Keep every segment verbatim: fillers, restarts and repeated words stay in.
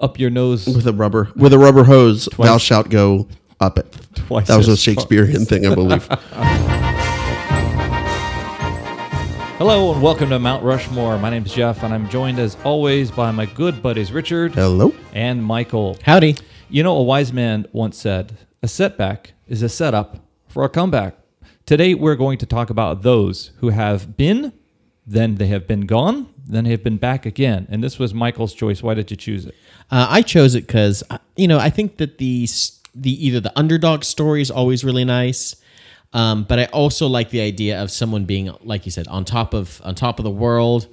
up your nose with a rubber with a rubber hose. Twice. Thou shalt go up it. Twice. That was a Shakespearean thing, I believe. Hello and welcome to Mount Rushmore. My name's Jeff, and I'm joined as always by my good buddies Richard. Hello. And Michael. Howdy. You know, a wise man once said, a setback is a setup for a comeback. Today, we're going to talk about those who have been, then they have been gone, then they have been back again. And this was Michael's choice. Why did you choose it? Uh, I chose it because, you know, I think that the the either the underdog story is always really nice. Um, but I also like the idea of someone being, like you said, on top of on top of the world,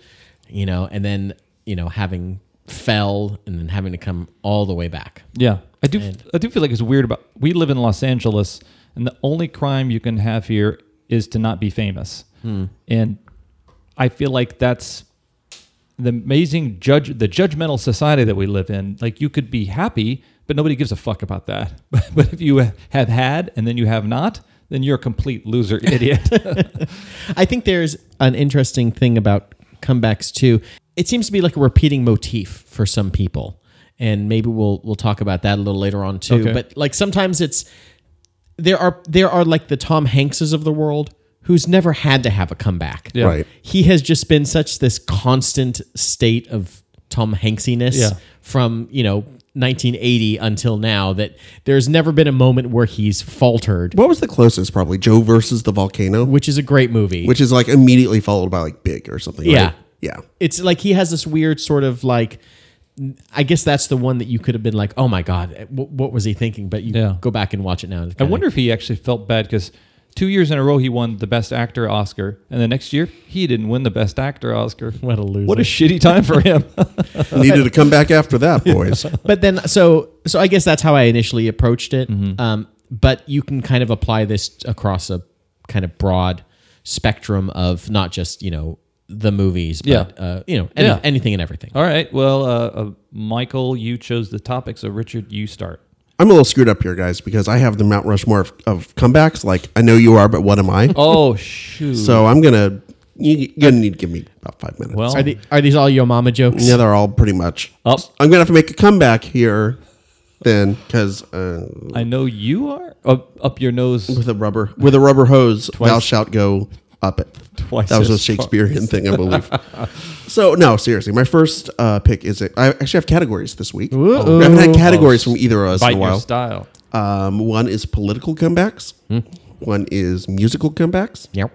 you know, and then, you know, having fell and then having to come all the way back. Yeah, I do. And I do feel like it's weird about we live in Los Angeles, and the only crime you can have here is to not be famous. Hmm. And I feel like that's the amazing judge, the judgmental society that we live in. Like you could be happy, but nobody gives a fuck about that. But if you have had and then you have not, then you're a complete loser idiot. I think there's an interesting thing about comebacks too. It seems to be like a repeating motif for some people. And maybe we'll we'll talk about that a little later on too. Okay. But like sometimes it's there are there are like the Tom Hankses of the world who's never had to have a comeback. Yeah. Right. He has just been such this constant state of Tom Hanksiness yeah. from, you know, nineteen eighty until now that there's never been a moment where he's faltered. What was the closest? Probably Joe versus the Volcano, which is a great movie, which is like immediately followed by like Big or something. Yeah. Right? Yeah. It's like he has this weird sort of like, I guess that's the one that you could have been like, oh my God, what, what was he thinking? But you yeah. go back and watch it now. And I wonder of, if he actually felt bad because two years in a row he won the Best Actor Oscar. And the next year he didn't win the Best Actor Oscar. What a loser. What a shitty time for him. Needed to come back after that, boys. But then, so so I guess that's how I initially approached it. Mm-hmm. Um, but you can kind of apply this across a kind of broad spectrum of not just, you know, the movies, but, yeah. uh, you know, any, yeah. anything and everything. All right. Well, uh, uh, Michael, you chose the topic, so Richard, you start. I'm a little screwed up here, guys, because I have the Mount Rushmore of, of comebacks. Like, I know you are, but what am I? Oh, shoot. So I'm going to, you're going to need to give me about five minutes. Well, are, they, are these all your mama jokes? Yeah, they're all pretty much. Oh. I'm going to have to make a comeback here then, because uh, I know you are up, up your nose with a rubber, with a rubber hose. Twice. Thou shalt go up it. Twice. That was a Shakespearean thing, I believe. So, no, seriously, my first uh, pick is, it, I actually have categories this week. Ooh. I haven't had categories from either of us Bite in a while. Your style. Um, one is political comebacks. Hmm. One is musical comebacks. Yep.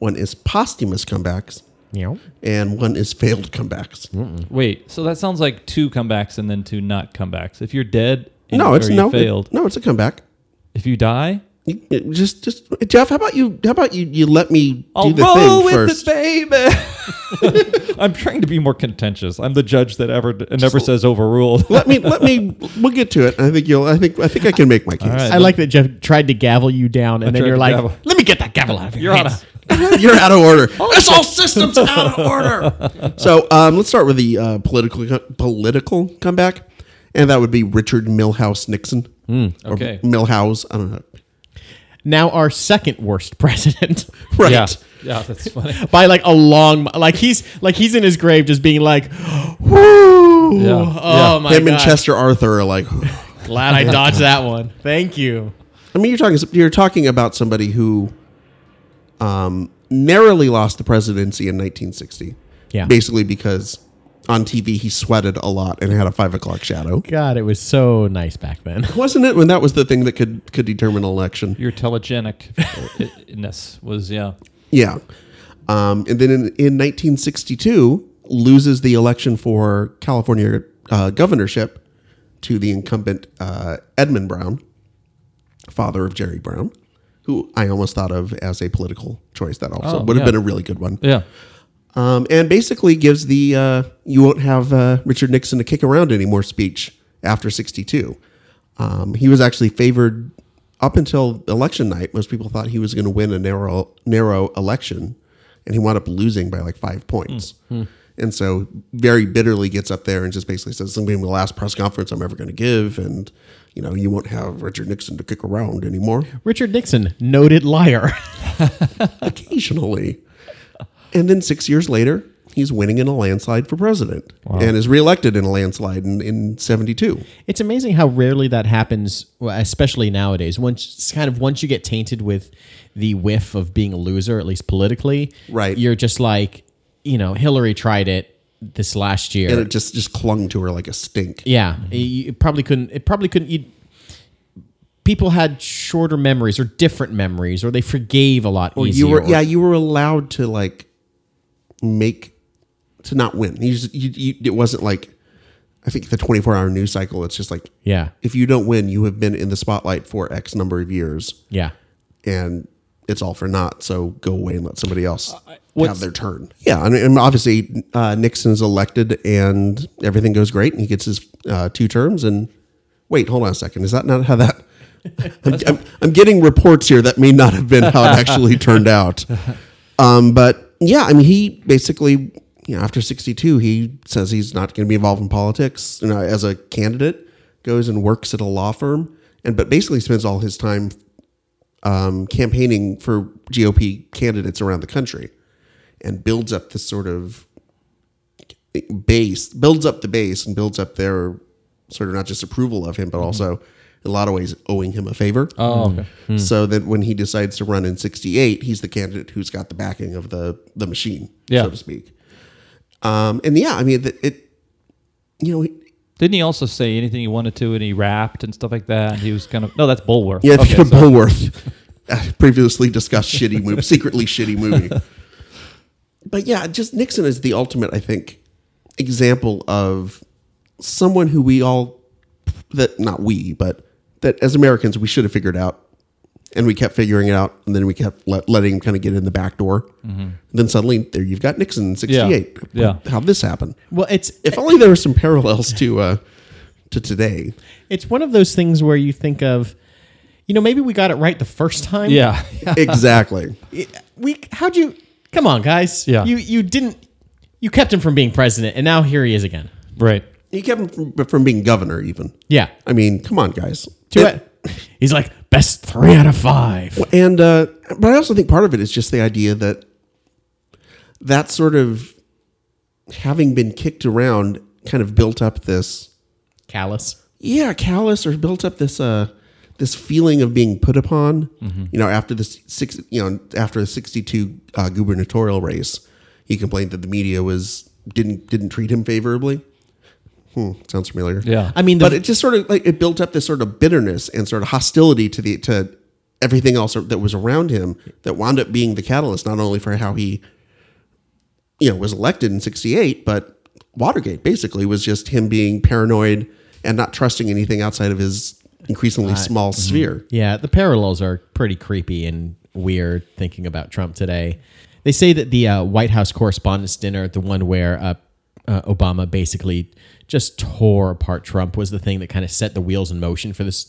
One is posthumous comebacks. Yep. And one is failed comebacks. Mm-mm. Wait, so that sounds like two comebacks and then two not comebacks. If you're dead and no, it's, or you no, failed. It, no, it's a comeback. If you die... You, just, just Jeff. How about you? How about you? You let me do I'll the roll thing with first, the baby. I'm trying to be more contentious. I'm the judge that ever just never says overruled. let me, let me. We'll get to it. I think you'll. I think. I think I can make my case. Right, I like that Jeff tried to gavel you down, and I then you're like, gavel. "Let me get that gavel out of your hands." You're out of order. Oh, this whole system's out of order. So um, let's start with the uh, political political comeback, and that would be Richard Milhouse Nixon. Mm, okay, or Milhouse. I don't know. Now our second worst president, right? Yeah, yeah, that's funny. By like a long, like he's like he's in his grave just being like, "Woo!" Yeah. Oh yeah. my god! Him gosh. and Chester Arthur are like, "Glad I dodged that one. Thank you." I mean, you're talking you're talking about somebody who, um, narrowly lost the presidency in nineteen sixty. Yeah, basically because on T V he sweated a lot and had a five o'clock shadow. God, it was so nice back then, wasn't it? When that was the thing that could could determine an election. Your telegenic-ness was yeah, yeah. Um, and then in, in nineteen sixty-two, loses the election for California uh, governorship to the incumbent uh, Edmund Brown, father of Jerry Brown, who I almost thought of as a political choice. That also oh, would have yeah. been a really good one. Yeah. Um, and basically gives the uh, you won't have uh, Richard Nixon to kick around anymore speech after sixty-two. Um, he was actually favored up until election night. Most people thought he was going to win a narrow narrow election, and he wound up losing by like five points. Mm-hmm. And so very bitterly gets up there and just basically says, this is going to be the last press conference I'm ever going to give, and you know you won't have Richard Nixon to kick around anymore. Richard Nixon, noted liar. Occasionally. And then six years later, he's winning in a landslide for president wow. and is reelected in a landslide in, in seventy-two. It's amazing how rarely that happens, especially nowadays. Once kind of once you get tainted with the whiff of being a loser, at least politically, right. You're just like, you know, Hillary tried it this last year, and it just, just clung to her like a stink. Yeah, mm-hmm. it, it probably couldn't. It probably couldn't. Eat. People had shorter memories or different memories, or they forgave a lot or easier. You were, yeah, you were allowed to like make to not win. You just, you, you, it wasn't like I think the twenty-four hour news cycle. It's just like yeah, if you don't win, you have been in the spotlight for X number of years. Yeah, and it's all for naught. So go away and let somebody else uh, have their turn. Yeah, I mean, obviously uh, Nixon's elected and everything goes great, and he gets his uh, two terms. And wait, hold on a second. Is that not how that? I'm, I'm, I'm getting reports here that may not have been how it actually turned out. Um, but yeah, I mean, he basically, you know, after sixty-two, he says he's not going to be involved in politics, you know, as a candidate, goes and works at a law firm, and but basically spends all his time um, campaigning for G O P candidates around the country, and builds up this sort of base, builds up the base, and builds up their sort of not just approval of him, but mm-hmm. also. In a lot of ways owing him a favor. Oh, okay. Hmm. So that when he decides to run in sixty-eight, he's the candidate who's got the backing of the the machine, yeah. so to speak. Um, and yeah, I mean, it, it you know... It, Didn't he also say anything he wanted to, and he rapped and stuff like that? And he was kind of... No, that's Bullworth. Yeah, okay, Bullworth. Previously discussed shitty movie, secretly shitty movie. But yeah, just Nixon is the ultimate, I think, example of someone who we all... that Not we, but... that as Americans, we should have figured out, and we kept figuring it out, and then we kept let, letting him kind of get in the back door. Mm-hmm. And then suddenly, there you've got Nixon in sixty-eight. Yeah. Yeah. How'd this happen? Well, it's if only there were some parallels to uh, to today. It's one of those things where you think of, you know, maybe we got it right the first time. Yeah, exactly. We how'd you? Come on, guys. Yeah, you you didn't. You kept him from being president, and now here he is again. Right. You kept him from, from being governor, even. Yeah. I mean, come on, guys. It, he's like, best three out of five. And, uh, but I also think part of it is just the idea that that sort of having been kicked around kind of built up this... Callous? Yeah, callous, or built up this uh, this feeling of being put upon. Mm-hmm. You know, after the six, you know, after the sixty-two uh, gubernatorial race, he complained that the media was didn't didn't treat him favorably. Hmm, sounds familiar. Yeah, I mean, the, but it just sort of like it built up this sort of bitterness and sort of hostility to the to everything else that was around him that wound up being the catalyst not only for how he, you know, was elected in sixty-eight, but Watergate basically was just him being paranoid and not trusting anything outside of his increasingly uh, small mm-hmm. sphere. Yeah, the parallels are pretty creepy and weird. Thinking about Trump today, they say that the uh, White House Correspondents' Dinner, the one where uh, uh, Obama basically. Just tore apart Trump, was the thing that kind of set the wheels in motion for this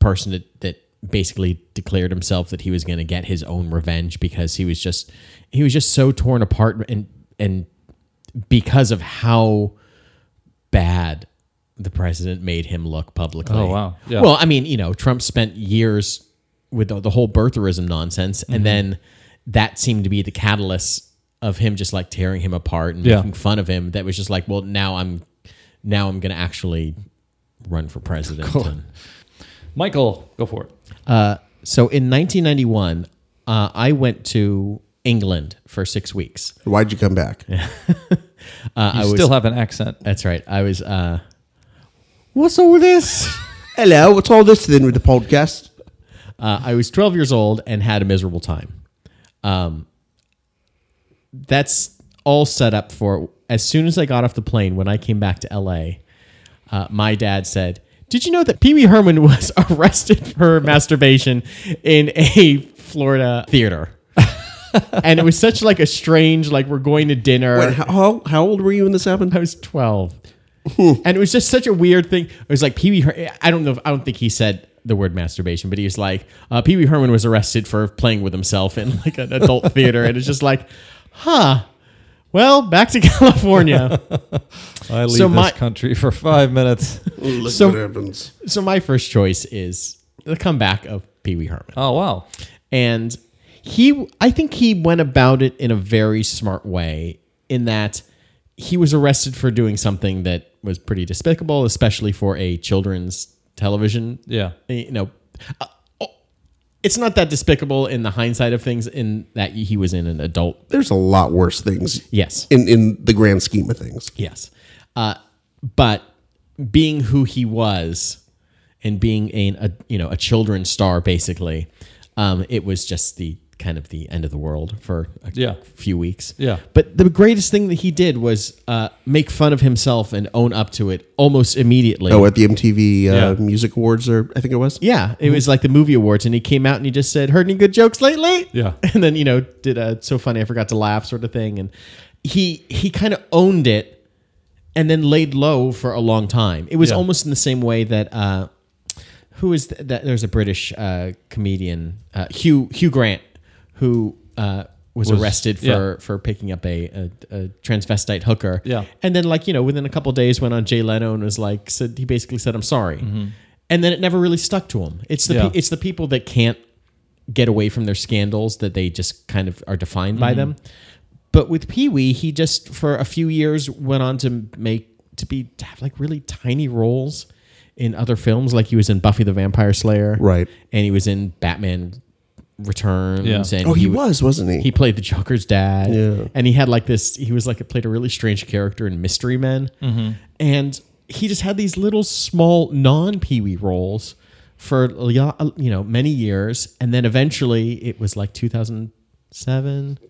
person that, that basically declared himself that he was going to get his own revenge because he was just he was just so torn apart and and because of how bad the president made him look publicly. Oh wow! Yeah. Well, I mean, you know, Trump spent years with the, the whole birtherism nonsense, mm-hmm. and then that seemed to be the catalyst of him just like tearing him apart and yeah. making fun of him. That was just like, well, now I'm. Now I'm going to actually run for president. Cool. Michael, go for it. Uh, so in nineteen ninety-one, uh, I went to England for six weeks. Why'd you come back? uh, you I was, still have an accent. That's right. I was, uh, what's all this? Hello, what's all this then with the podcast? Uh, I was twelve years old and had a miserable time. Um, that's all set up for... As soon as I got off the plane, when I came back to L A, uh, my dad said, did you know that Pee Wee Herman was arrested for masturbation in a Florida theater? And it was such like a strange, like we're going to dinner. Wait, how, how old were you when this happened? I was twelve. And it was just such a weird thing. It was like Pee Wee Herman. I don't know. If, I don't think he said the word masturbation, but he was like, uh, Pee Wee Herman was arrested for playing with himself in like an adult theater. And it's just like, huh. Well, back to California. I leave so my, this country for five minutes. Look so, what happens. So my first choice is the comeback of Pee Wee Herman. Oh, wow. And he, I think he went about it in a very smart way in that he was arrested for doing something that was pretty despicable, especially for a children's television. Yeah. You know, uh, it's not that despicable in the hindsight of things in that he was in an adult. There's a lot worse things. Yes. In, in the grand scheme of things. Yes. Uh, but being who he was and being a, a you know, a children's star, basically, um, it was just the kind of the end of the world for a yeah. few weeks. Yeah. But the greatest thing that he did was uh, make fun of himself and own up to it almost immediately. Oh, at the M T V uh, yeah. Music Awards, or I think it was? Yeah. It mm-hmm. was like the movie awards, and he came out and he just said, heard any good jokes lately? Yeah. And then, you know, did a so funny I forgot to laugh sort of thing. And he he kind of owned it and then laid low for a long time. It was yeah. almost in the same way that... Uh, who is th- that? There's a British uh, comedian, uh, Hugh Hugh Grant, who uh, was, was arrested for, yeah. for picking up a, a, a transvestite hooker. Yeah. And then, like, you know, within a couple of days went on Jay Leno and was like, said, he basically said, I'm sorry. Mm-hmm. And then it never really stuck to him. It's the yeah. pe- it's the people that can't get away from their scandals that they just kind of are defined mm-hmm. by them. But with Pee Wee, he just for a few years went on to make to be to have like really tiny roles in other films. Like he was in Buffy the Vampire Slayer. Right. And he was in Batman Returns. Yeah. And oh, he, he was, wasn't he? He played the Joker's dad. Yeah. And he had like this, he was like, it played a really strange character in Mystery Men. Mm-hmm. And he just had these little small non-Pee-wee roles for, you know, many years. And then eventually it was like two thousand seven.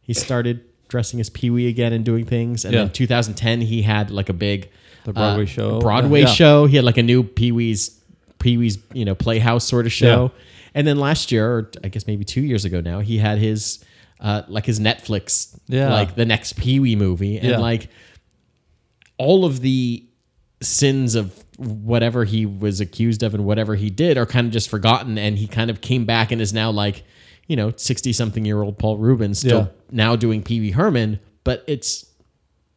He started dressing as Pee-wee again and doing things. And yeah. then two thousand ten, he had like a big... The Broadway uh, show. Broadway yeah. show. He had like a new Pee Wee's, Pee Wee's, you know, Playhouse sort of show. Yeah. And then last year, or I guess maybe two years ago now, he had his, uh, like his Netflix, yeah. like the next Pee Wee movie. And yeah. like all of the sins of whatever he was accused of and whatever he did are kind of just forgotten. And he kind of came back and is now like, you know, sixty something year old Paul Rubens still yeah. now doing Pee Wee Herman, but it's,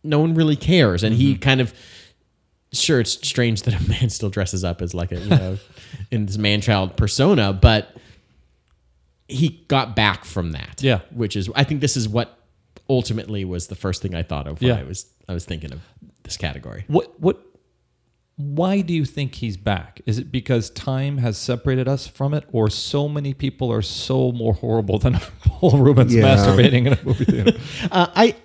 no one really cares. And mm-hmm. he kind of, sure, it's strange that a man still dresses up as like a, you know, in this man-child persona, but he got back from that. Yeah. Which is, I think this is what ultimately was the first thing I thought of when yeah. I was, I was thinking of this category. What, what, why do you think he's back? Is it because time has separated us from it, or so many people are so more horrible than Paul Rubens yeah. masturbating in a movie theater? uh, I,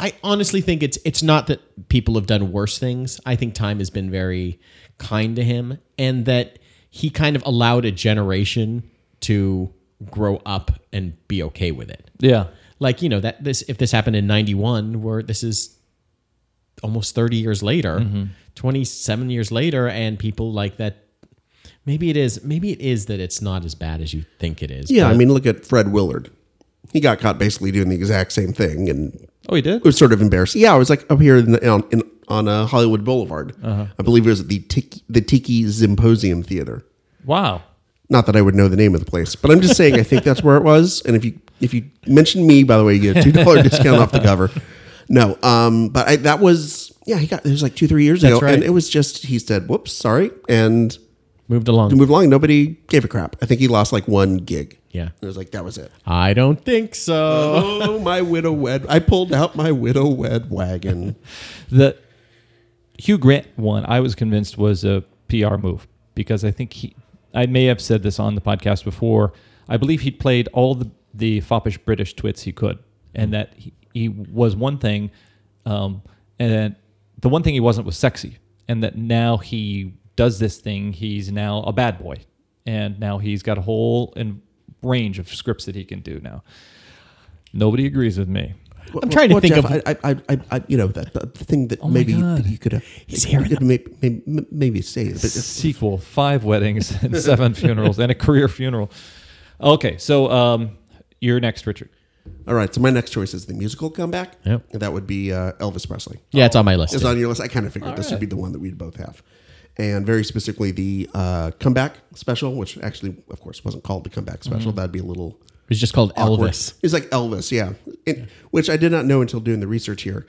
I honestly think it's it's not that people have done worse things. I think time has been very kind to him, and that he kind of allowed a generation to grow up and be okay with it. Yeah. Like, you know, that this if this happened in ninety-one, where this is almost thirty years later, mm-hmm. twenty-seven years later, and people like that, maybe it is maybe it is that it's not as bad as you think it is. Yeah, I mean, look at Fred Willard. He got caught basically doing the exact same thing, and oh, he did? It was sort of embarrassing. Yeah, I was like up here in the, on in, on uh, Hollywood Boulevard. Uh-huh. I believe it was at the Tiki, the Tiki Symposium Theater. Wow. Not that I would know the name of the place, but I'm just saying I think that's where it was. And if you if you mention me, by the way, you get a two dollars discount off the cover. No, um, but I, that was, yeah, he got, it was like two, three years that's ago. Right. And it was just, he said, whoops, sorry, and moved along. Moved along. Nobody gave a crap. I think he lost like one gig. Yeah. It was like, that was it. I don't think so. Oh, my widow wed. I pulled out my widow wed wagon. The Hugh Grant one, I was convinced was a P R move, because I think he, I may have said this on the podcast before, I believe he played all the, the foppish British twits he could. And that he, he was one thing. Um, and the one thing he wasn't was sexy. And that now he does this thing. He's now a bad boy. And now he's got a whole... In, range of scripts that he can do now. Nobody agrees with me. Well, I'm trying well, to think Jeff, of I, I, I, I, you know, that the thing that oh maybe that you could have. He's here. Maybe, maybe, maybe say it. But sequel: five weddings and seven funerals and a career funeral. Okay, so um, you're next, Richard. All right, so my next choice is the musical comeback. Yep. And that would be uh, Elvis Presley. Yeah, oh, it's on my list. It's yeah. on your list. I kind of figured All this right. would be the one that we'd both have. And very specifically the uh, comeback special, which actually, of course, wasn't called the comeback special. Mm-hmm. That'd be a little... It was just called awkward. Elvis. It's like Elvis, yeah. It, yeah. Which I did not know until doing the research here,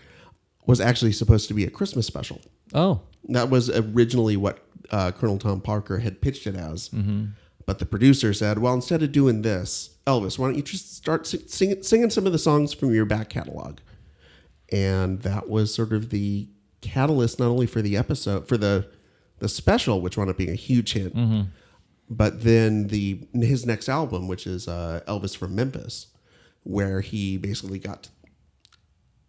was actually supposed to be a Christmas special. Oh. That was originally what uh, Colonel Tom Parker had pitched it as. Mm-hmm. But the producer said, well, instead of doing this, Elvis, why don't you just start sing- sing- singing some of the songs from your back catalog? And that was sort of the catalyst, not only for the episode, for the the special, which wound up being a huge hit, mm-hmm. but then the his next album, which is uh, Elvis from Memphis, where he basically got, to,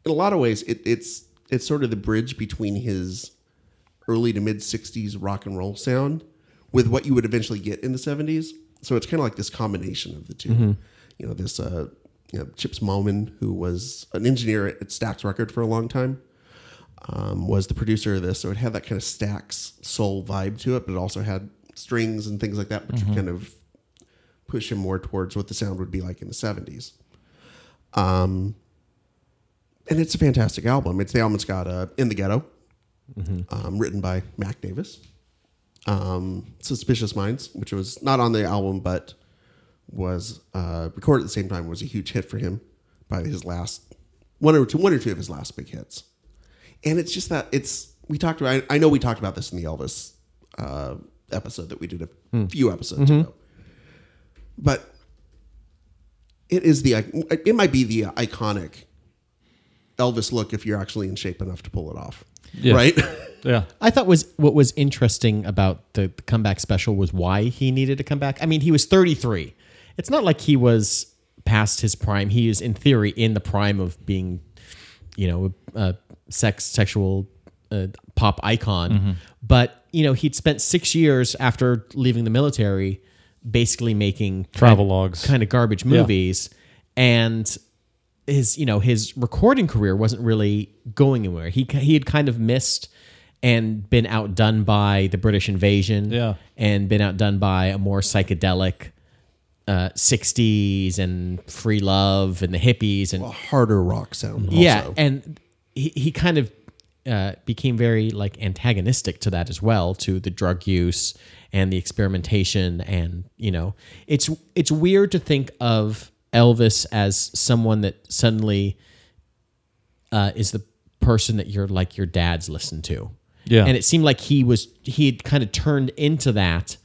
in a lot of ways, it, it's it's sort of the bridge between his early to mid sixties rock and roll sound with what you would eventually get in the seventies. So it's kind of like this combination of the two. Mm-hmm. You know, this uh, you know, Chips Moman, who was an engineer at Stax Record for a long time, um, was the producer of this. So it had that kind of Stax soul vibe to it, but it also had strings and things like that, which mm-hmm. would kind of push him more towards what the sound would be like in the seventies. Um, and it's a fantastic album. It's the album's got uh, In the Ghetto, mm-hmm. um, written by Mac Davis. Um, Suspicious Minds, which was not on the album, but was uh, recorded at the same time, was a huge hit for him, by his last one or two, one or two of his last big hits. And it's just that it's we talked about. I, I know we talked about this in the Elvis uh, episode that we did a hmm. few episodes mm-hmm. ago, but it is the it might be the iconic Elvis look if you're actually in shape enough to pull it off. Yeah. Right? Yeah. I thought was what was interesting about the, the comeback special was why he needed to come back. I mean, he was thirty-three. It's not like he was past his prime. He is, in theory, in the prime of being, you know, a sex, sexual uh, pop icon. Mm-hmm. But, you know, he'd spent six years after leaving the military basically making travelogues, kind of garbage movies. Yeah. And his, you know, his recording career wasn't really going anywhere. He he had kind of missed and been outdone by the British invasion, yeah. and been outdone by a more psychedelic uh, sixties and free love and the hippies and well, harder rock sound. Also. Yeah, and he he kind of uh, became very like antagonistic to that as well, to the drug use and the experimentation, and you know, it's it's weird to think of Elvis as someone that suddenly uh, is the person that you're like your dad's listened to. Yeah. And it seemed like he was, he had kind of turned into that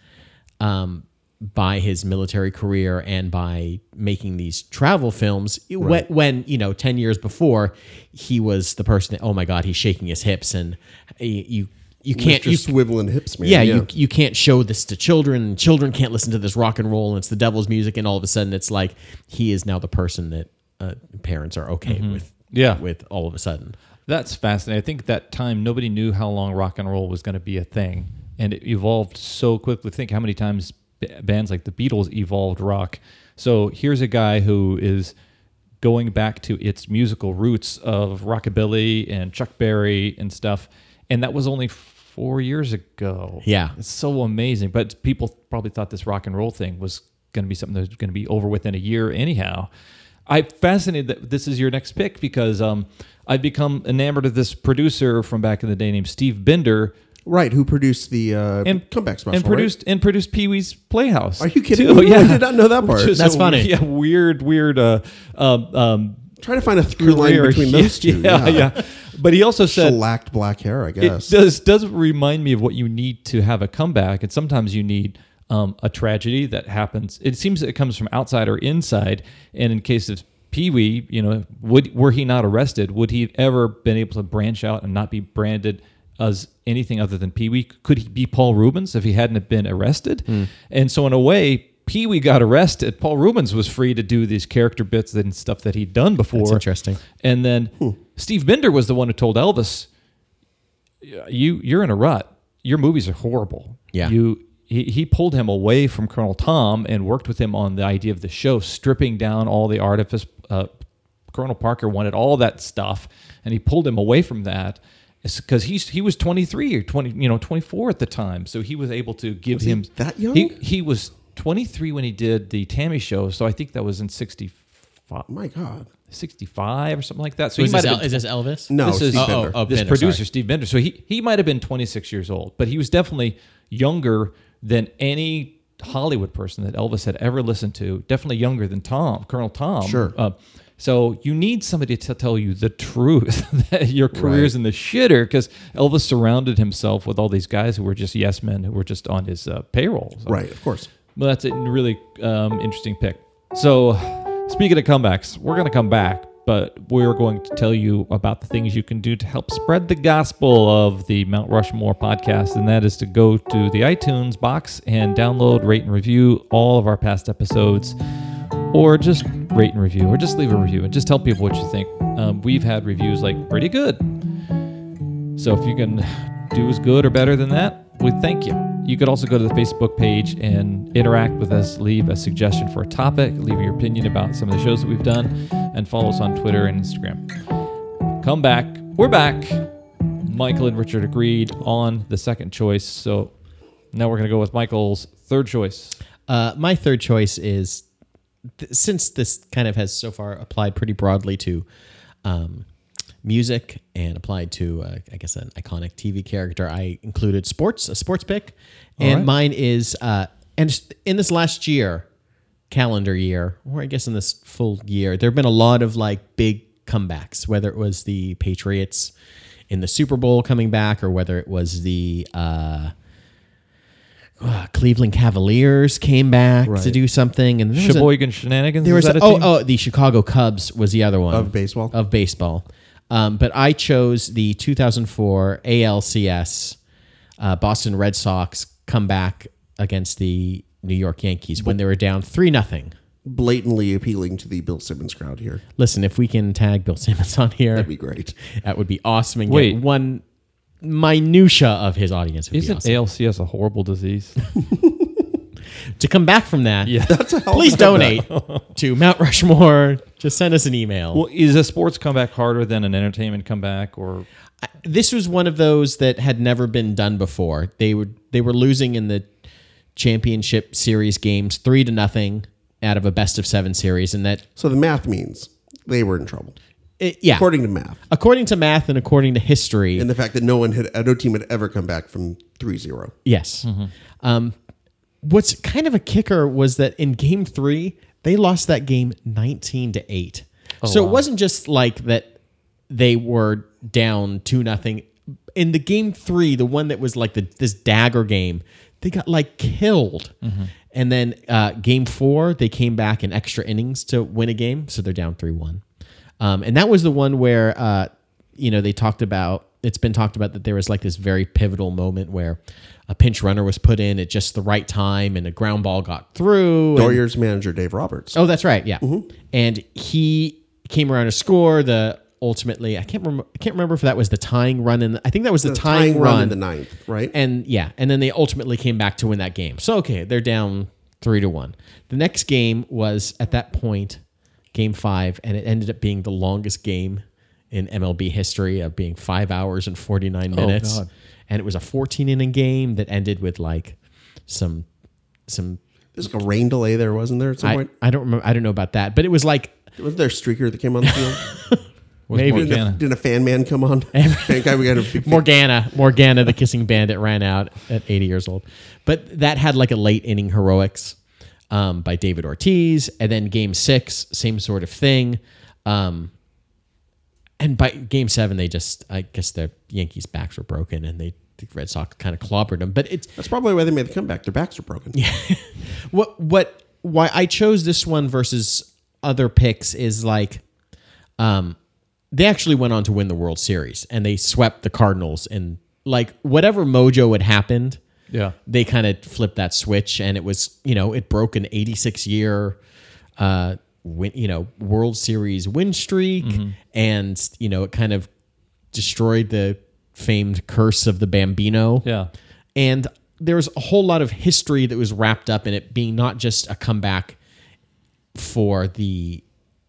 um, by his military career and by making these travel films right. when, when, you know, ten years before he was the person that, oh my God, he's shaking his hips and you, you can't you, swiveling hips, man. Yeah, yeah. You, you can't show this to children. Children can't listen to this rock and roll. And it's the devil's music. And all of a sudden, it's like he is now the person that uh, parents are okay mm-hmm. with. Yeah, with all of a sudden. That's fascinating. I think at that time nobody knew how long rock and roll was going to be a thing, and it evolved so quickly. Think how many times b- bands like the Beatles evolved rock. So here's a guy who is going back to its musical roots of rockabilly and Chuck Berry and stuff, and that was only Four years ago. Yeah. It's so amazing. But people probably thought this rock and roll thing was going to be something that's going to be over within a year anyhow. I'm fascinated that this is your next pick because um, I've become enamored of this producer from back in the day named Steve Binder. Right, who produced the uh, and, comeback special. And produced, right? and produced Pee Wee's Playhouse. Are you kidding too? me? Yeah. I did not know that part. That's funny. Yeah, weird, weird... Uh, um, um, Try to find a through line between those two. Yeah, yeah. yeah. But he also said... shellacked black hair, I guess. It does, does remind me of what you need to have a comeback. And sometimes you need um, a tragedy that happens. It seems that it comes from outside or inside. And in case of Pee Wee, you know, would were he not arrested, would he ever been able to branch out and not be branded as anything other than Pee Wee? Could he be Paul Rubens if he hadn't been arrested? Mm. And so in a way... Pee Wee got arrested. Paul Rubens was free to do these character bits and stuff that he'd done before. That's interesting. And then Ooh. Steve Binder was the one who told Elvis, "You, you're in a rut. Your movies are horrible." Yeah. You. He, he pulled him away from Colonel Tom and worked with him on the idea of the show, stripping down all the artifice. Uh, Colonel Parker wanted all that stuff, and he pulled him away from that. Because he's he was twenty-three or twenty, you know, twenty-four at the time, so he was able to give was him he that young. He, he was. twenty-three when he did the Tammy show, so I think that was in sixty-five. My God, sixty-five or something like that. So he might have been, is this Elvis? No, this is oh, oh, this Binder, producer sorry. Steve Binder. So he he might have been twenty-six years old, but he was definitely younger than any Hollywood person that Elvis had ever listened to. Definitely younger than Tom, Colonel Tom. Sure. Uh, so you need somebody to tell you the truth that your career's right. in the shitter, because Elvis surrounded himself with all these guys who were just yes men, who were just on his uh, payroll. So. Right, of course. Well, that's a really um, interesting pick. So, speaking of comebacks, we're going to come back, but we're going to tell you about the things you can do to help spread the gospel of the Mount Rushmore podcast, and that is to go to the iTunes box and download, rate, and review all of our past episodes, or just rate and review, or just leave a review and just tell people what you think. Um, we've had reviews like pretty good. So if you can do as good or better than that, we thank you. You could also go to the Facebook page and interact with us, leave a suggestion for a topic, leave your opinion about some of the shows that we've done, and follow us on Twitter and Instagram. Come back. We're back. Michael and Richard agreed on the second choice, so now we're going to go with Michael's third choice. Uh, my third choice is, th- since this kind of has so far applied pretty broadly to um, music and applied to, uh, I guess, an iconic T V character, I included sports, a sports pick. All and right. Mine is, uh, and in this last year, calendar year, or I guess in this full year, there have been a lot of like big comebacks, whether it was the Patriots in the Super Bowl coming back, or whether it was the uh, uh, Cleveland Cavaliers came back right. to do something. And Sheboygan Shenanigans? There was a, oh, oh, the Chicago Cubs was the other one. Of baseball? Of baseball. Um, but I chose the two thousand four A L C S uh, Boston Red Sox comeback against the New York Yankees when they were down three nothing. Blatantly appealing to the Bill Simmons crowd here. Listen, if we can tag Bill Simmons on here, that'd be great. That would be awesome. And wait, get one minutia of his audience would Isn't be awesome. A L C S a horrible disease? To come back from that, yeah. That's a please donate to Mount Rushmore. Just send us an email. Well, is a sports comeback harder than an entertainment comeback? Or I, this was one of those that had never been done before. They were they were losing in the championship series games three to nothing out of a best of seven series, and that so the math means they were in trouble. It, yeah, according to math, according to math, and according to history, and the fact that no one had no team had ever come back from three zero. Yes. Mm-hmm. Um, what's kind of a kicker was that in game three, they lost that game nineteen to eight. Oh, so wow. It wasn't just like that they were down two nothing. In the game three, the one that was like the, this dagger game, they got like killed. Mm-hmm. And then uh, game four, they came back in extra innings to win a game. So they're down three one. Um, and that was the one where, uh, you know, they talked about, it's been talked about that there was like this very pivotal moment where a pinch runner was put in at just the right time and a ground ball got through. Doyers manager, Dave Roberts. Oh, that's right. Yeah. Mm-hmm. And he came around to score the ultimately, I can't remember, I can't remember if that was the tying run. In the, I think that was the, the tying, tying run, run in the ninth, right? And yeah. And then they ultimately came back to win that game. So, okay, they're down three to one. The next game was at that point, game five, and it ended up being the longest game in M L B history of being five hours and forty-nine minutes. Oh, God. And it was a fourteen inning game that ended with like some, some. There's like a rain delay there, wasn't there? At some I, point? I don't remember. I don't know about that, but it was like. Was there a streaker that came on the field? Maybe Morgana. Didn't a, didn't a fan man come on? Thank God we got a Morgana. Morgana, the kissing bandit, ran out at eighty years old. But that had like a late inning heroics um, by David Ortiz, and then Game Six, same sort of thing. Um, And by game seven, they just, I guess the Yankees' backs were broken and they, the Red Sox kind of clobbered them. But it's. That's probably why they made the comeback. Their backs were broken. Yeah. what, what, why I chose this one versus other picks is like, um, they actually went on to win the World Series and they swept the Cardinals and like whatever mojo had happened. Yeah. They kind of flipped that switch and it was, you know, it broke an eighty-six year, uh, win, you know, World Series win streak, mm-hmm. and you know it kind of destroyed the famed curse of the Bambino. Yeah, and there was a whole lot of history that was wrapped up in it being not just a comeback for the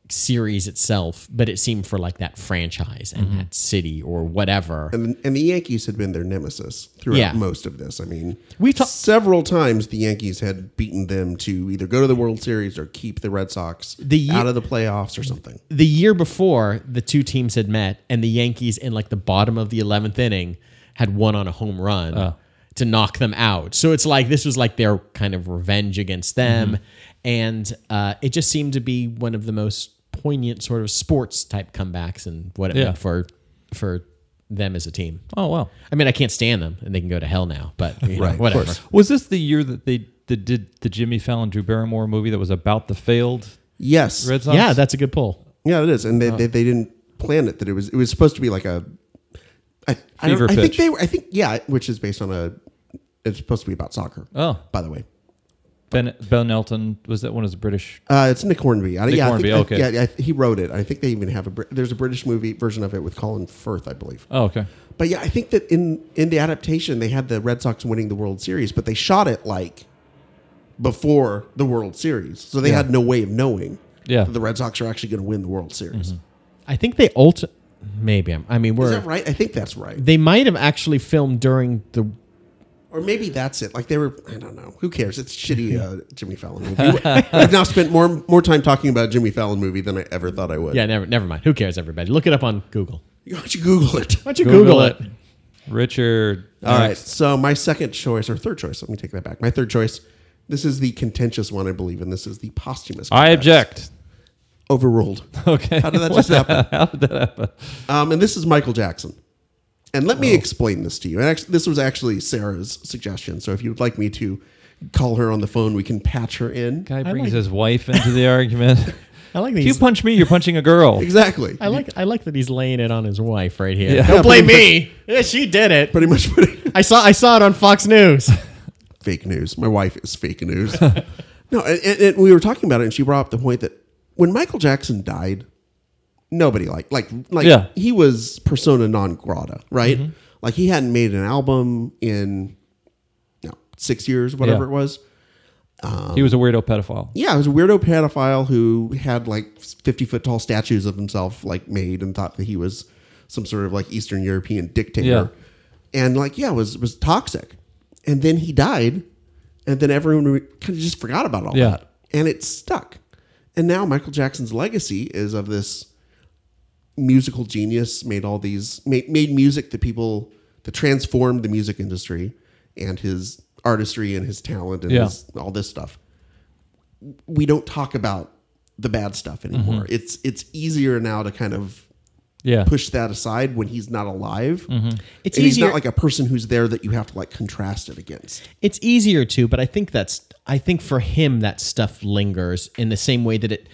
series itself, but it seemed for like that franchise and mm-hmm. that city or whatever. And and the Yankees had been their nemesis throughout yeah. most of this. I mean, we ta- several times the Yankees had beaten them to either go to the World Series or keep the Red Sox the year, out of the playoffs or something. The year before, the two teams had met, and the Yankees in like the bottom of the eleventh inning had won on a home run uh. to knock them out. So it's like this was like their kind of revenge against them, mm-hmm. and uh, it just seemed to be one of the most poignant sort of sports type comebacks and what it yeah. meant for for them as a team. Oh wow! I mean, I can't stand them, and they can go to hell now. But you know, right, whatever. Was this the year that they the, did the Jimmy Fallon Drew Barrymore movie that was about the failed? Yes. Red Sox? Yeah, that's a good pull. Yeah, it is. And they, oh. they, they didn't plan it, that it was it was supposed to be like a I, fever I, pitch. I think they were, I think yeah, which is based on a it's supposed to be about soccer. Oh. By the way. Ben Ben Elton, was that one of his British? Uh, it's Nick Hornby. I, Nick yeah, Hornby, I think, okay. I, yeah, I, he wrote it. I think they even have a there's a British movie version of it with Colin Firth, I believe. Oh, okay. But yeah, I think that in, in the adaptation they had the Red Sox winning the World Series, but they shot it like before the World Series, so they yeah. had no way of knowing yeah. that the Red Sox are actually going to win the World Series. Mm-hmm. I think they ulti- maybe I'm, I mean, we're is that right? I think that's right. They might have actually filmed during the. Or maybe that's it. Like they were, I don't know. Who cares? It's shitty uh, Jimmy Fallon movie. I've now spent more more time talking about Jimmy Fallon movie than I ever thought I would. Yeah, never never mind. Who cares, everybody? Look it up on Google. Why don't you Google it? Why don't you Google, Google it? it? Richard. All next. right. So my second choice, or third choice, let me take that back. My third choice, this is the contentious one, I believe, and this is the posthumous one. I object. Overruled. Okay. How did that just happen? How did that happen? Um, and this is Michael Jackson. And let me oh. explain this to you. And actually, this was actually Sarah's suggestion. So if you would like me to call her on the phone, we can patch her in. Guy brings like his wife into the argument. I like that. If you punch me, you're punching a girl. Exactly. I like I like that he's laying it on his wife right here. Yeah. Don't yeah, blame me. Much, yeah, she did it. Pretty much. Pretty I saw I saw it on Fox News. Fake news. My wife is fake news. No, and, and we were talking about it, and she brought up the point that when Michael Jackson died, nobody liked, like, like yeah. he was persona non grata, right? Mm-hmm. Like he hadn't made an album in you know, six years, whatever yeah. it was. Um, he was a weirdo pedophile. Yeah, he was a weirdo pedophile who had like fifty foot tall statues of himself like made and thought that he was some sort of like Eastern European dictator. Yeah. And like, yeah, was was toxic. And then he died and then everyone re- kind of just forgot about all yeah. that. And it stuck. And now Michael Jackson's legacy is of this musical genius, made all these made, made music that people that transformed the music industry, and his artistry and his talent and yeah. his, all this stuff. We don't talk about the bad stuff anymore. Mm-hmm. It's it's easier now to kind of yeah. push that aside when he's not alive. Mm-hmm. It's and he's not like a person who's there that you have to like contrast it against. It's easier to, but I think that's I think for him that stuff lingers in the same way that it.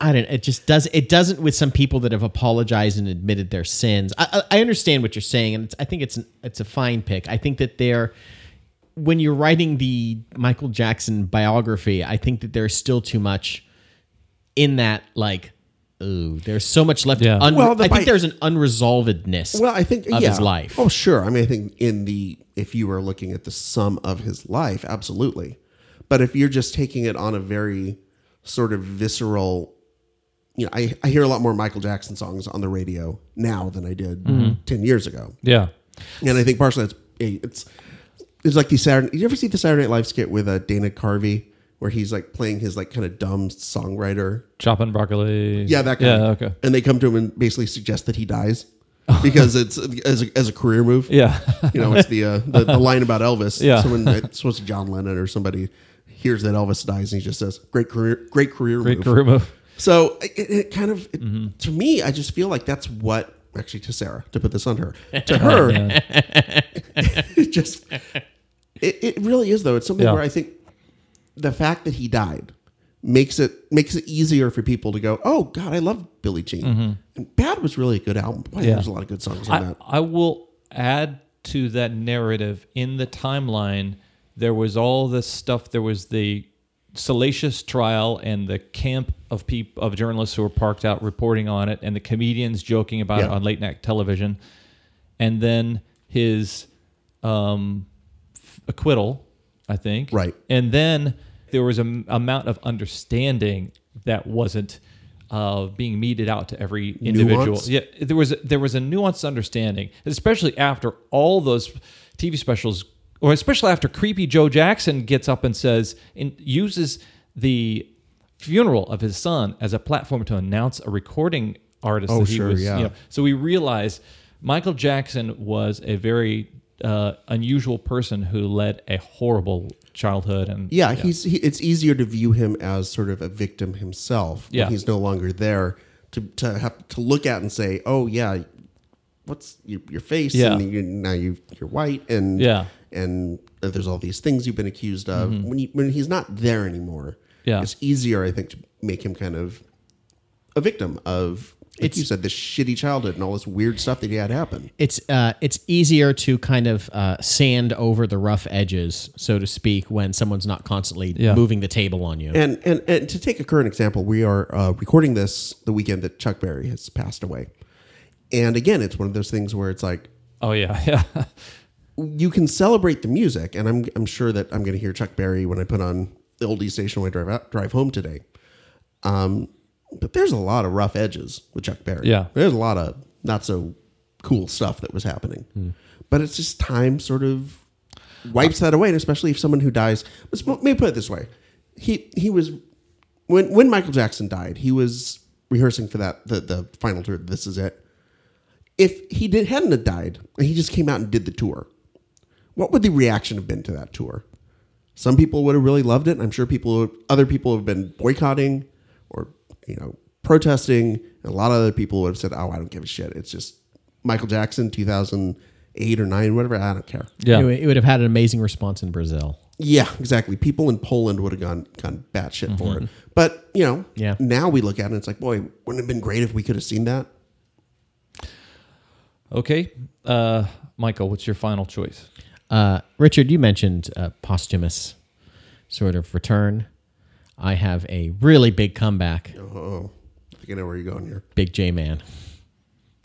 I don't. It just does. It doesn't with some people that have apologized and admitted their sins. I, I understand what you're saying, and it's, I think it's an, it's a fine pick. I think that there, when you're writing the Michael Jackson biography, I think that there's still too much in that. Like, ooh, there's so much left. Yeah. Un- well, the, I think there's an unresolvedness. Well, I think of yeah. his life. Oh, sure. I mean, I think in the if you were looking at the sum of his life, absolutely. But if you're just taking it on a very sort of visceral, you know, I, I hear a lot more Michael Jackson songs on the radio now than I did mm-hmm. ten years ago. Yeah. And I think partially that's, it's, it's like the Saturday, did you ever see the Saturday Night Live skit with uh, Dana Carvey where he's like playing his like kind of dumb songwriter? Chopping broccoli. Yeah, that guy. Yeah, okay. And they come to him and basically suggest that he dies because it's as a, as a career move. Yeah. You know, it's the, uh, the, the line about Elvis. Yeah. Someone, it's supposed to be John Lennon or somebody, hears that Elvis dies and he just says, great career, great career great move. Career move. So it, it kind of, it, mm-hmm. to me, I just feel like that's what, actually to Sarah, to put this on her, to her, it just, it, it really is though. It's something yeah. where I think the fact that he died makes it, makes it easier for people to go, oh God, I love Billie Jean. Mm-hmm. And Bad was really a good album. Boy, yeah. There's a lot of good songs on I, that. I will add to that narrative in the timeline. There was all this stuff. There was the salacious trial and the camp of peop- of journalists who were parked out reporting on it, and the comedians joking about yeah. it on late night television, and then his um, f- acquittal, I think. Right. And then there was an m- amount of understanding that wasn't uh, being meted out to every individual. Nuance? Yeah, there was a, there was a nuanced understanding, especially after all those T V specials. Or especially after creepy Joe Jackson gets up and says, and uses the funeral of his son as a platform to announce a recording artist oh, that he sure, was. Yeah. You know, so we realize Michael Jackson was a very uh, unusual person who led a horrible childhood. And yeah, yeah. he's. He, it's easier to view him as sort of a victim himself when yeah. he's no longer there to to have to look at and say, oh yeah, what's your, your face? Yeah. And you, now you you're white and yeah. and there's all these things you've been accused of. Mm-hmm. When, you, when he's not there anymore, yeah. it's easier, I think, to make him kind of a victim of, like it's, you said, this shitty childhood and all this weird stuff that he had happen. It's uh, it's easier to kind of uh, sand over the rough edges, so to speak, when someone's not constantly yeah. moving the table on you. And, and and to take a current example, we are uh, recording this the weekend that Chuck Berry has passed away. And again, it's one of those things where it's like, oh yeah, yeah. You can celebrate the music, and I'm I'm sure that I'm going to hear Chuck Berry when I put on the oldie station when I drive out, drive home today. Um, but there's a lot of rough edges with Chuck Berry. Yeah, there's a lot of not so cool stuff that was happening. Hmm. But it's just time sort of wipes that away, and especially if someone who dies. Let's let me put it this way: he he was when when Michael Jackson died, he was rehearsing for that the the final tour. This is it. If he did, hadn't have died, and he just came out and did the tour, what would the reaction have been to that tour? Some people would have really loved it. And I'm sure people, other people have been boycotting or, you know, protesting. And a lot of other people would have said, oh, I don't give a shit. It's just Michael Jackson, two thousand eight or nine, whatever. I don't care. Yeah. It would have had an amazing response in Brazil. Yeah, exactly. People in Poland would have gone, gone batshit mm-hmm. for it. But, you know, yeah. now we look at it and it's like, boy, wouldn't it have been great if we could have seen that? Okay. Uh, Michael, what's your final choice? Uh, Richard, you mentioned uh, posthumous sort of return. I have a really big comeback. Oh, I think I know where you're going here. Big J Man.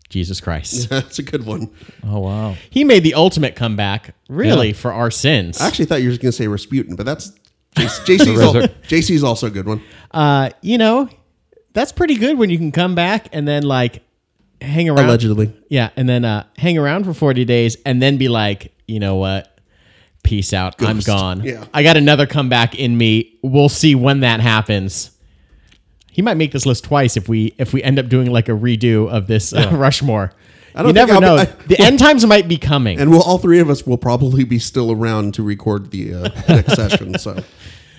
Jesus Christ. Yeah, that's a good one. Oh, wow. He made the ultimate comeback, really, yeah. for our sins. I actually thought you were going to say Rasputin, but that's J C's also a good one. Uh, you know, that's pretty good when you can come back and then, like, hang around. Allegedly. Yeah, and then uh, hang around for forty days and then be like, you know what? Peace out. Ghost. I'm gone. Yeah. I got another comeback in me. We'll see when that happens. He might make this list twice if we if we end up doing like a redo of this yeah. uh, Rushmore. I don't you never I'll know. Be, I, the well, end times might be coming. And we'll, all three of us will probably be still around to record the uh, next session. So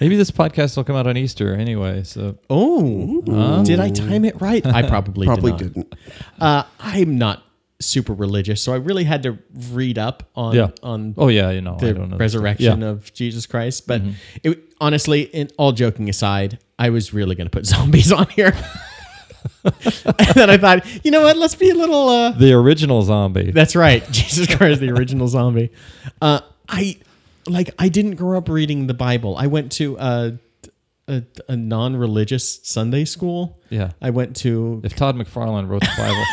maybe this podcast will come out on Easter anyway. So oh, oh. Did I time it right? I probably, probably did not. didn't. Uh, I'm not super religious, so I really had to read up on yeah. on oh yeah you know the I don't know resurrection yeah. of Jesus Christ. But mm-hmm. it, honestly, in all joking aside, I was really going to put zombies on here, and then I thought, you know what? Let's be a little uh, the original zombie. That's right, Jesus Christ, the original zombie. Uh, I like I didn't grow up reading the Bible. I went to uh, a a non-religious Sunday school. Yeah, I went to if Todd McFarlane wrote the Bible.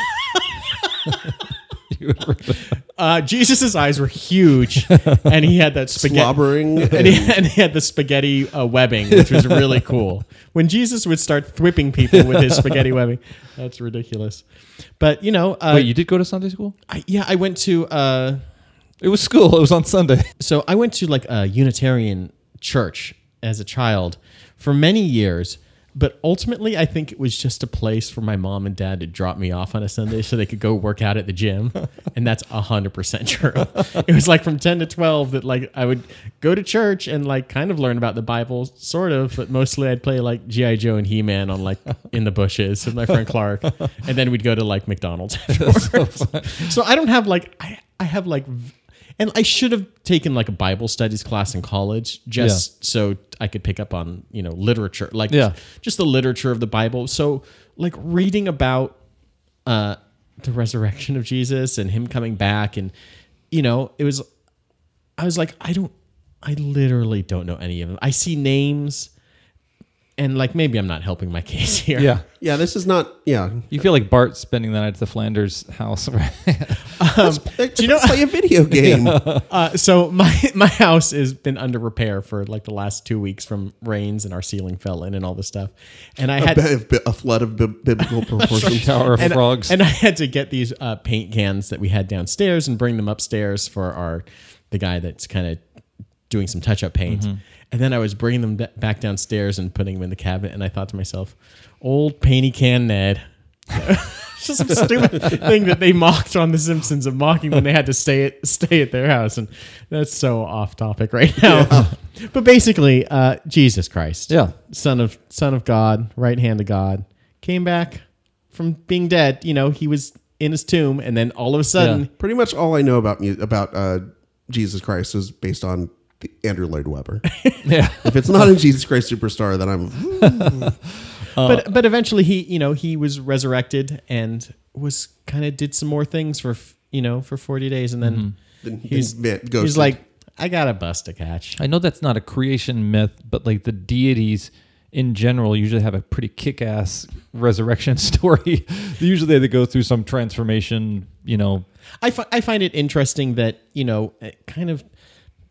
uh, Jesus's eyes were huge, and he had that spaghetti, slobbering, and he, and he had the spaghetti uh, webbing, which was really cool. When Jesus would start thwipping people with his spaghetti webbing, that's ridiculous. But you know, uh, wait, you did go to Sunday school? I, yeah, I went to. Uh, it was school. It was on Sunday. So I went to like a Unitarian church as a child for many years. But ultimately, I think it was just a place for my mom and dad to drop me off on a Sunday so they could go work out at the gym. And that's one hundred percent true. It was like from ten to twelve that like I would go to church and like kind of learn about the Bible, sort of. But mostly I'd play like G I Joe and He-Man on like In the Bushes with my friend Clark. And then we'd go to like McDonald's afterwards. So, so I don't have like, I, I have like... And I should have taken like a Bible studies class in college just yeah. so I could pick up on, you know, literature, like yeah. just the literature of the Bible. So like reading about uh, the resurrection of Jesus and him coming back. And, you know, it was, I was like, I don't, I literally don't know any of them. I see names and like, maybe I'm not helping my case here. Yeah. Yeah. This is not, yeah. You feel like Bart spending the night at the Flanders house. Um, do you know, play a video game. Uh, so my my house has been under repair for like the last two weeks from rains, and our ceiling fell in and all this stuff. And I had a, a flood of biblical proportions, tower of and, frogs. And I had to get these uh, paint cans that we had downstairs and bring them upstairs for our the guy that's kind of doing some touch up paint. Mm-hmm. And then I was bringing them b- back downstairs and putting them in the cabinet. And I thought to myself, old painty can Ned. It's just some stupid thing that they mocked on The Simpsons of mocking when they had to stay at, stay at their house. And that's so off topic right now. Yeah. But basically, uh, Jesus Christ, yeah, son of son of God, right hand of God, came back from being dead. You know, he was in his tomb. And then all of a sudden... Yeah. Pretty much all I know about about uh, Jesus Christ is based on Andrew Lloyd Webber. Yeah. If it's not in Jesus Christ Superstar, then I'm... Uh, but but eventually he, you know, he was resurrected and was kind of did some more things for, you know, for forty days. And then mm-hmm. then he's, he's like, I got a bust to catch. I know that's not a creation myth, but like the deities in general usually have a pretty kick-ass resurrection story. Usually they, they go through some transformation, you know. I, fi- I find it interesting that, you know, kind of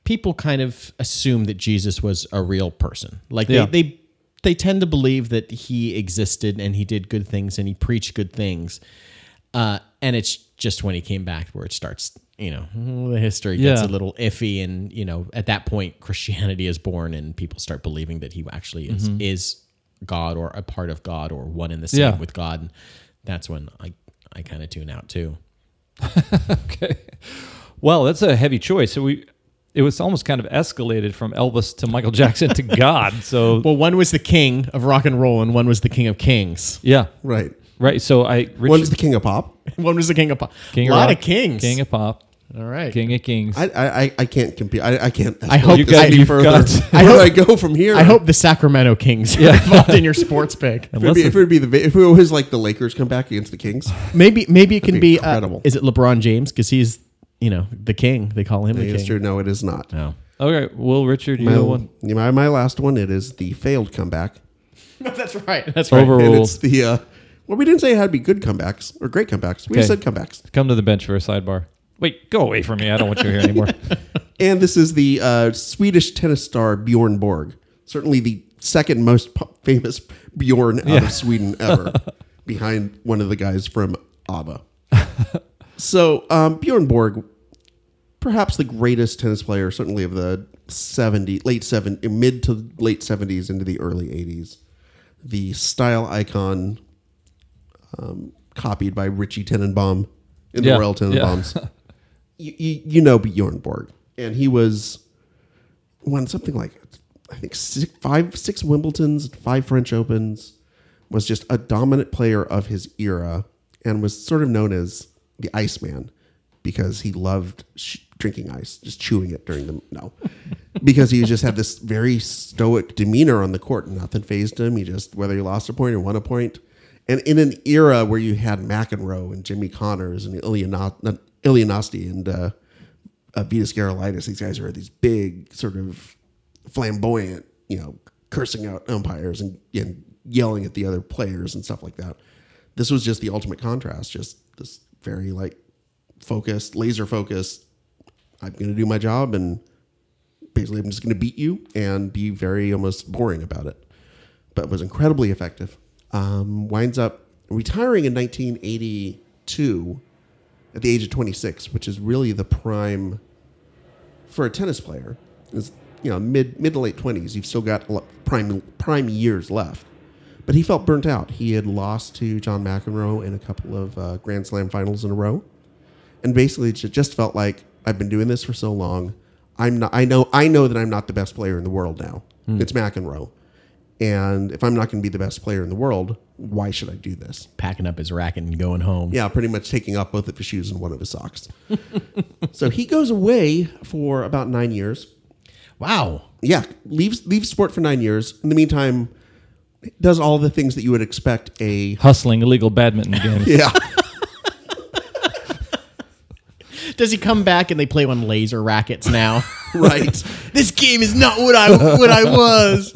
people kind of assume that Jesus was a real person. Like yeah. they, they they tend to believe that he existed and he did good things and he preached good things. Uh, and it's just when he came back where it starts, you know, the history gets yeah. a little iffy. And, you know, at that point, Christianity is born and people start believing that he actually is, mm-hmm. is God or a part of God or one in the same yeah. with God. And that's when I, I kind of tune out too. Okay. Well, that's a heavy choice. So we... It was almost kind of escalated from Elvis to Michael Jackson to God. So well, one was the king of rock and roll, and one was the king of kings. Yeah, right, right. So I Richard, one was the king of pop. One was the king of pop. King a of lot rock, of kings. King of pop. All right, king of kings. I I, I can't compete. I, I can't. I hope you got any further. Got, Where I hope, do I go from here? I hope the Sacramento Kings yeah. are involved in your sports pick. If it, be, if it would be the if it was like the Lakers come back against the Kings, maybe maybe it can be. be uh, is it LeBron James? Because he's. You know, the king. They call him the king. True. No, it is not. No. Okay. Well, Richard, you my, know one. My, my last one, it is the failed comeback. No, that's right. That's right. Overruled. And it's the, uh, well, we didn't say it had to be good comebacks or great comebacks. We okay. just said comebacks. Come to the bench for a sidebar. Wait, go away from me. I don't want you here anymore. And this is the uh, Swedish tennis star Bjorn Borg. Certainly the second most famous Bjorn out yeah. of Sweden ever, behind one of the guys from ABBA. So um, Bjorn Borg, perhaps the greatest tennis player, certainly of the seventies, late seventies, mid to late seventies into the early eighties. The style icon, um, copied by Richie Tenenbaum in yeah, the Royal Tenenbaums. Yeah. you, you, you know Bjorn Borg, and he was won something like I think six, five, six Wimbledons, five French Opens. Was just a dominant player of his era, and was sort of known as the Iceman, because he loved sh- drinking ice, just chewing it during the no, because he just had this very stoic demeanor on the court. Nothing fazed him. He just whether he lost a point or won a point, and in an era where you had McEnroe and Jimmy Connors and Ilia Nosti and uh, uh, Vitas Gerulaitis, these guys were these big sort of flamboyant, you know, cursing out umpires and, and yelling at the other players and stuff like that. This was just the ultimate contrast. Just this. Very like focused, laser focused. I'm going to do my job, and basically I'm just going to beat you and be very almost boring about it. But was incredibly effective. Um, winds up retiring in nineteen eighty-two at the age of twenty-six, which is really the prime for a tennis player. Is you know mid mid to late twenties. You've still got prime prime years left. But he felt burnt out. He had lost to John McEnroe in a couple of uh, Grand Slam finals in a row, and basically just felt like I've been doing this for so long. I'm not. I know. I know that I'm not the best player in the world now. Mm. It's McEnroe, and if I'm not going to be the best player in the world, why should I do this? Packing up his racket and going home. Yeah, pretty much taking off both of his shoes and one of his socks. So he goes away for about nine years. Wow. Yeah, leaves leaves sport for nine years. In the meantime. Does all the things that you would expect a... Hustling illegal badminton game. Yeah. Does he come back and they play on laser rackets now? Right. This game is not what I what I was.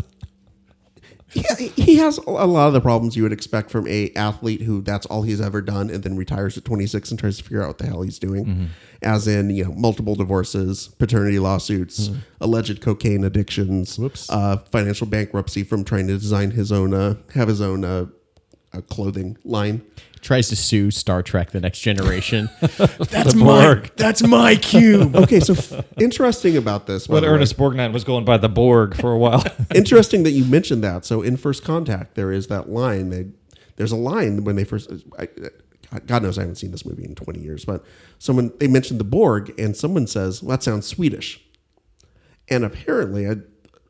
Yeah, he has a lot of the problems you would expect from a athlete who that's all he's ever done and then retires at twenty-six and tries to figure out what the hell he's doing. Mm-hmm. As in, you know, multiple divorces, paternity lawsuits, mm-hmm. alleged cocaine addictions, uh, financial bankruptcy from trying to design his own, uh, have his own uh, uh, clothing line. Tries to sue Star Trek: The Next Generation. That's my that's my cube. Okay, so f- interesting about this. But Ernest Borgnine was going by the Borg for a while. Interesting that you mentioned that. So in First Contact, there is that line. They, there's a line when they first. I, God knows I haven't seen this movie in twenty years, but someone they mentioned the Borg, and someone says, "Well, that sounds Swedish," and apparently, I.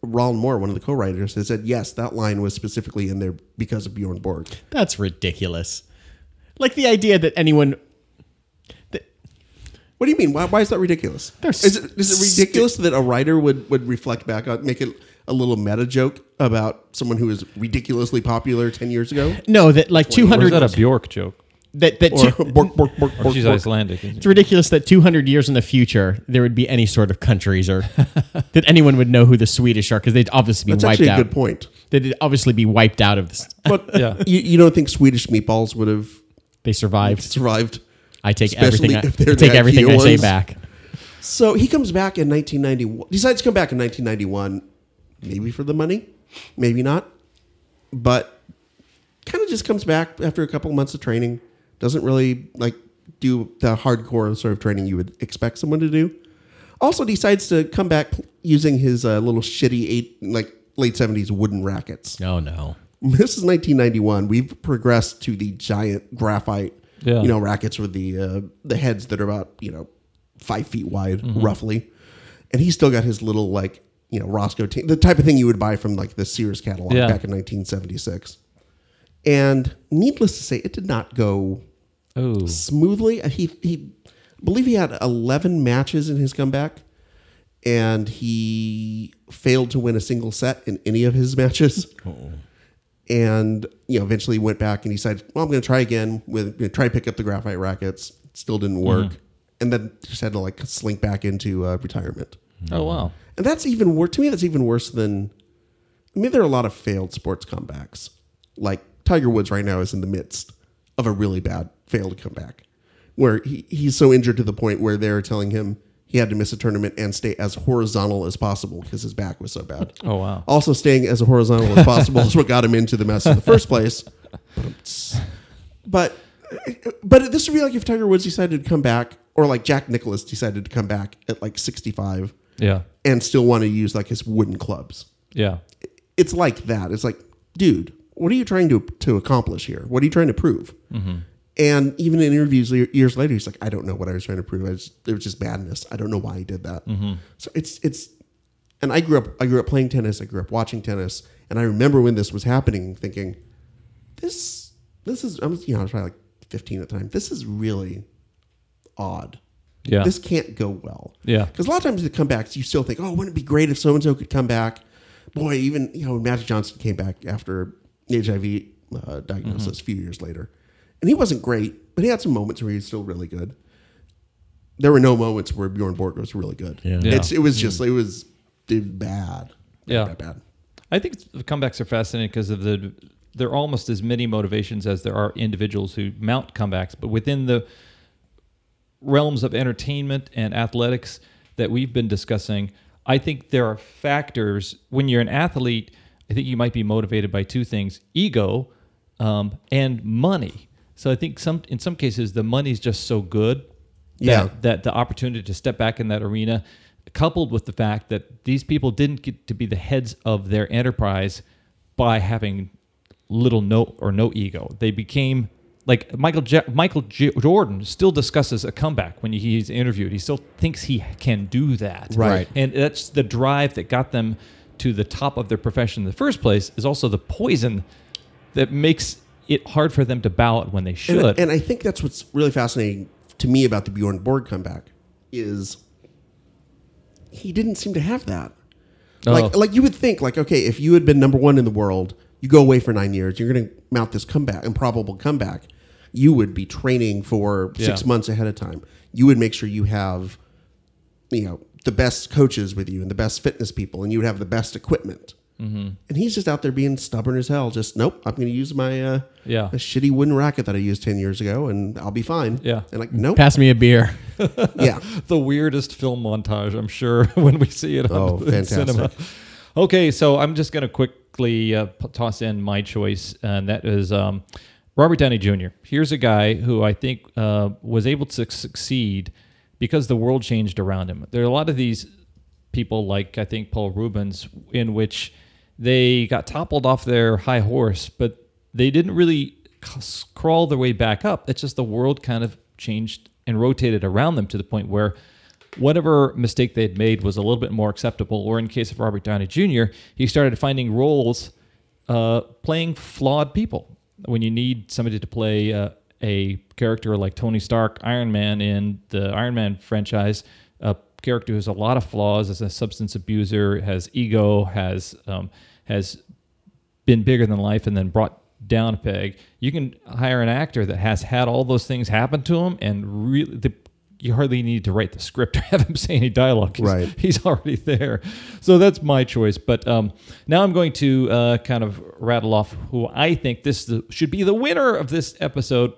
Ron Moore, one of the co-writers, has said, "Yes, that line was specifically in there because of Bjorn Borg." That's ridiculous. Like the idea that anyone, that What do you mean? Why, why is that ridiculous? Is it, is it ridiculous sti- that a writer would, would reflect back on, make it a little meta joke about someone who was ridiculously popular ten years ago? No, that like two hundred... Or is that a Bjork joke? That that or, two, bork, bork, bork, or she's bork. Icelandic. It's ridiculous that two hundred years in the future there would be any sort of countries or that anyone would know who the Swedish are because they'd obviously be That's wiped out. That's actually a good point. They'd obviously be wiped out of this. But yeah. you, you don't think Swedish meatballs would have? They survived. Survived. I take Especially everything. I, I take everything I say back. So he comes back in nineteen ninety-one. Decides to come back in nineteen ninety-one, maybe for the money, maybe not, but kind of just comes back after a couple months of training. Doesn't really like do the hardcore sort of training you would expect someone to do. Also decides to come back using his uh, little shitty eight, like late seventies wooden rackets. Oh no! This is nineteen ninety-one. We've progressed to the giant graphite, yeah. you know, rackets with the uh, the heads that are about you know five feet wide, mm-hmm. roughly. And he's still got his little like you know Roscoe, t- the type of thing you would buy from like the Sears catalog yeah. back in nineteen seventy-six. And needless to say, it did not go. Oh. Smoothly, he he, I believe he had eleven matches in his comeback, and he failed to win a single set in any of his matches. Uh-oh. And you know, eventually went back and he said, "Well, I'm going to try again with you know, try to pick up the graphite rackets." It still didn't work, mm. and then just had to like slink back into uh, retirement. Oh wow! And that's even worse to me. That's even worse than. I mean, there are a lot of failed sports comebacks. Like Tiger Woods right now is in the midst of a really bad. Failed to come back, where he, he's so injured to the point where they're telling him he had to miss a tournament and stay as horizontal as possible because his back was so bad. Oh, wow. Also, staying as horizontal as possible is what got him into the mess in the first place. But but this would be like if Tiger Woods decided to come back, or like Jack Nicklaus decided to come back at like sixty-five yeah, and still want to use like his wooden clubs. Yeah. It's like that. It's like, dude, what are you trying to, to accomplish here? What are you trying to prove? Mm-hmm. And even in interviews years later, he's like, "I don't know what I was trying to prove. I just, it was just madness. I don't know why I did that." Mm-hmm. So it's it's, and I grew up. I grew up playing tennis. I grew up watching tennis, and I remember when this was happening, thinking, "This this is." I was you know I was probably like fifteen at the time. This is really odd. Yeah, this can't go well. Yeah, because a lot of times the comebacks, you still think, "Oh, wouldn't it be great if so and so could come back?" Boy, even you know when Magic Johnson came back after H I V uh, diagnosis mm-hmm. a few years later. And he wasn't great, but he had some moments where he was still really good. There were no moments where Bjorn Borg was really good. Yeah. Yeah. It's, it was just, it was, it was bad. Yeah. Bad, bad. I think the comebacks are fascinating because of the, there are almost as many motivations as there are individuals who mount comebacks, but within the realms of entertainment and athletics that we've been discussing, I think there are factors. When you're an athlete, I think you might be motivated by two things, ego um, and money. So I think some in some cases the money's just so good that, yeah. that the opportunity to step back in that arena, coupled with the fact that these people didn't get to be the heads of their enterprise by having little no or no ego. They became like Michael Je- Michael J- Jordan still discusses a comeback when he's interviewed. He still thinks he can do that. Right. And that's the drive that got them to the top of their profession in the first place is also the poison that makes it's hard for them to bow it when they should. And, and I think that's what's really fascinating to me about the Bjorn Borg comeback is he didn't seem to have that. Oh. Like, like you would think, like, okay, if you had been number one in the world, you go away for nine years, you're going to mount this comeback, improbable comeback. You would be training for yeah. six months ahead of time. You would make sure you have, you know, the best coaches with you and the best fitness people, and you would have the best equipment. Mm-hmm. And he's just out there being stubborn as hell. Just, nope, I'm going to use my uh, yeah. shitty wooden racket that I used ten years ago and I'll be fine. Yeah. And like, nope. Pass me a beer. yeah. The weirdest film montage, I'm sure, when we see it on oh, fantastic. Cinema. Okay, so I'm just going to quickly uh, toss in my choice, and that is um, Robert Downey Junior Here's a guy who I think uh, was able to succeed because the world changed around him. There are a lot of these people like, I think, Paul Rubens, in which... they got toppled off their high horse, but they didn't really c- crawl their way back up. It's just the world kind of changed and rotated around them to the point where whatever mistake they'd made was a little bit more acceptable. Or in case of Robert Downey Junior, he started finding roles uh, playing flawed people. When you need somebody to play uh, a character like Tony Stark, Iron Man, in the Iron Man franchise, a character who has a lot of flaws, is a substance abuser, has ego, has um, has been bigger than life and then brought down a peg. You can hire an actor that has had all those things happen to him, and really, the, you hardly need to write the script or have him say any dialogue. He's, right. he's already there. So that's my choice. But um, now I'm going to uh, kind of rattle off who I think this the, should be the winner of this episode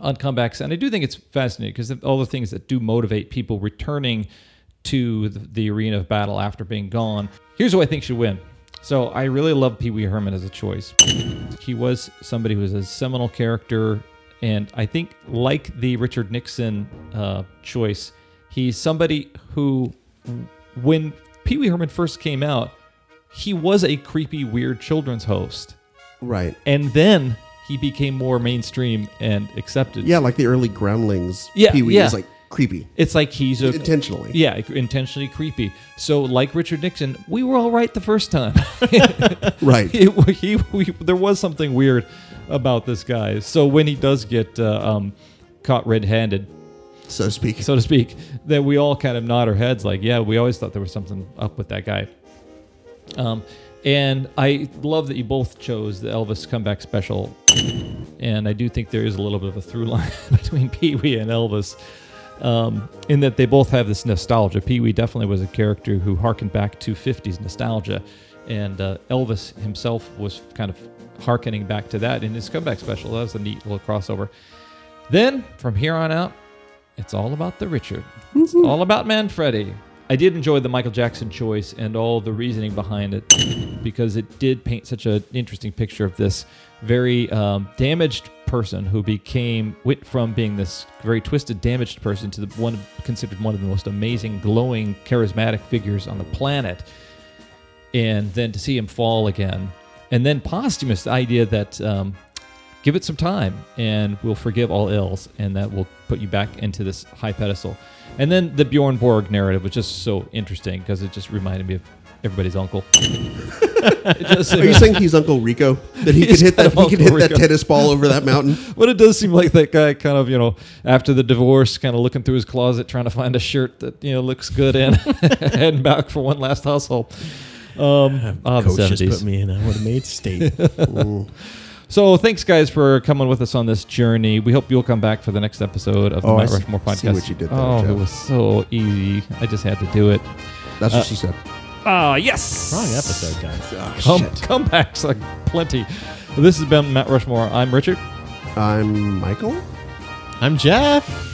on comebacks. And I do think it's fascinating because of all the things that do motivate people returning to the, the arena of battle after being gone. Here's who I think should win. So I really love Pee Wee Herman as a choice. He was somebody who was a seminal character, and I think, like the Richard Nixon uh, choice, he's somebody who, when Pee Wee Herman first came out, he was a creepy, weird children's host. Right. And then he became more mainstream and accepted. Yeah, like the early Gremlins. Yeah, Pee Wee yeah. is like creepy. It's like he's a, intentionally. Yeah, intentionally creepy. So, like Richard Nixon, we were all right the first time. Right. He, he, we, there was something weird about this guy. So when he does get uh, um, caught red-handed, so to speak, so to speak, then we all kind of nod our heads like, yeah, we always thought there was something up with that guy. Um, and I love that you both chose the Elvis comeback special. And I do think there is a little bit of a through line between Pee Wee and Elvis. Um, in that they both have this nostalgia. Pee Wee definitely was a character who harkened back to fifties nostalgia, and uh, Elvis himself was kind of harkening back to that in his comeback special. That was a neat little crossover. Then, from here on out, it's all about the Richard. Mm-hmm. It's all about Manfredi. I did enjoy the Michael Jackson choice and all the reasoning behind it because it did paint such an interesting picture of this very um, damaged person who became, went from being this very twisted, damaged person to the one considered one of the most amazing, glowing, charismatic figures on the planet, and then to see him fall again, and then posthumous, the idea that um, give it some time and we'll forgive all ills, and that will put you back into this high pedestal. And then the Bjorn Borg narrative was just so interesting because it just reminded me of everybody's uncle. Just, Are you uh, saying he's Uncle Rico? That he could hit that he could hit Rico. that tennis ball over that mountain? But it does seem like that guy kind of, you know, after the divorce, kind of looking through his closet, trying to find a shirt that, you know, looks good and heading back for one last household. Um, uh, Coach just put me in. I would have made state. So thanks, guys, for coming with us on this journey. We hope you'll come back for the next episode of the oh, Mount Rushmore podcast. See what you did there, oh, Joe. It was so easy. I just had to do it. That's uh, what she said. Ah, uh, yes. Wrong episode, guys. Oh, come, comebacks like plenty. This has been Mount Rushmore. I'm Richard. I'm Michael. I'm Jeff.